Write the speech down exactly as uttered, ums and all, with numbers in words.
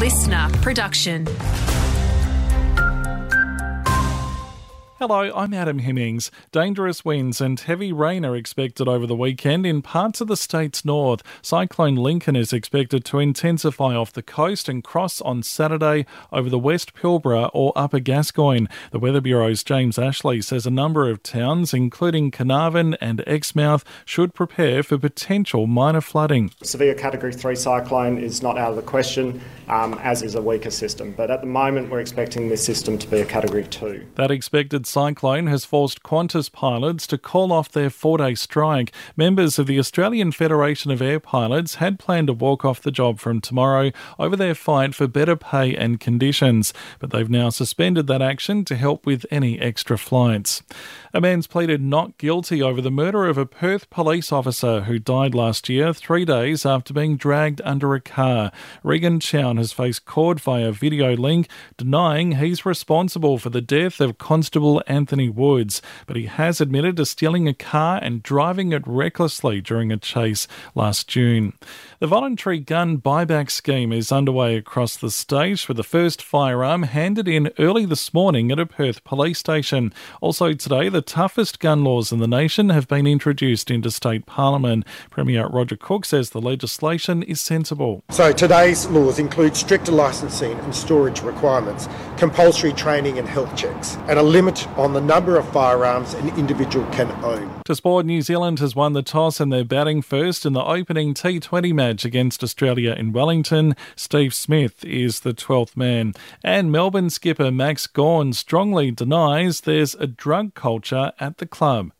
listener production. Hello, I'm Adam Hemmings. Dangerous winds and heavy rain are expected over the weekend in parts of the state's north. Cyclone Lincoln is expected to intensify off the coast and cross on Saturday over the West Pilbara or Upper Gascoyne. The Weather Bureau's James Ashley says a number of towns, including Carnarvon and Exmouth, should prepare for potential minor flooding. Severe Category three cyclone is not out of the question, um, as is a weaker system. But at the moment, we're expecting this system to be a Category two. That expected cyclone has forced Qantas pilots to call off their four-day strike. Members of the Australian Federation of Air Pilots had planned to walk off the job from tomorrow over their fight for better pay and conditions, but they've now suspended that action to help with any extra flights. A man's pleaded not guilty over the murder of a Perth police officer who died last year, three days after being dragged under a car. Regan Chown has faced court via video link, denying he's responsible for the death of Constable Anthony Woods, but he has admitted to stealing a car and driving it recklessly during a chase last June. The voluntary gun buyback scheme is underway across the state, with the first firearm handed in early this morning at a Perth police station. Also today, the toughest gun laws in the nation have been introduced into state parliament. Premier Roger Cook says the legislation is sensible. So today's laws include stricter licensing and storage requirements, compulsory training and health checks, and a limit on the number of firearms an individual can own. To sport, New Zealand has won the toss and they're batting first in the opening T twenty match against Australia in Wellington. Steve Smith is the twelfth man. And Melbourne skipper Max Gawn strongly denies there's a drug culture at the club.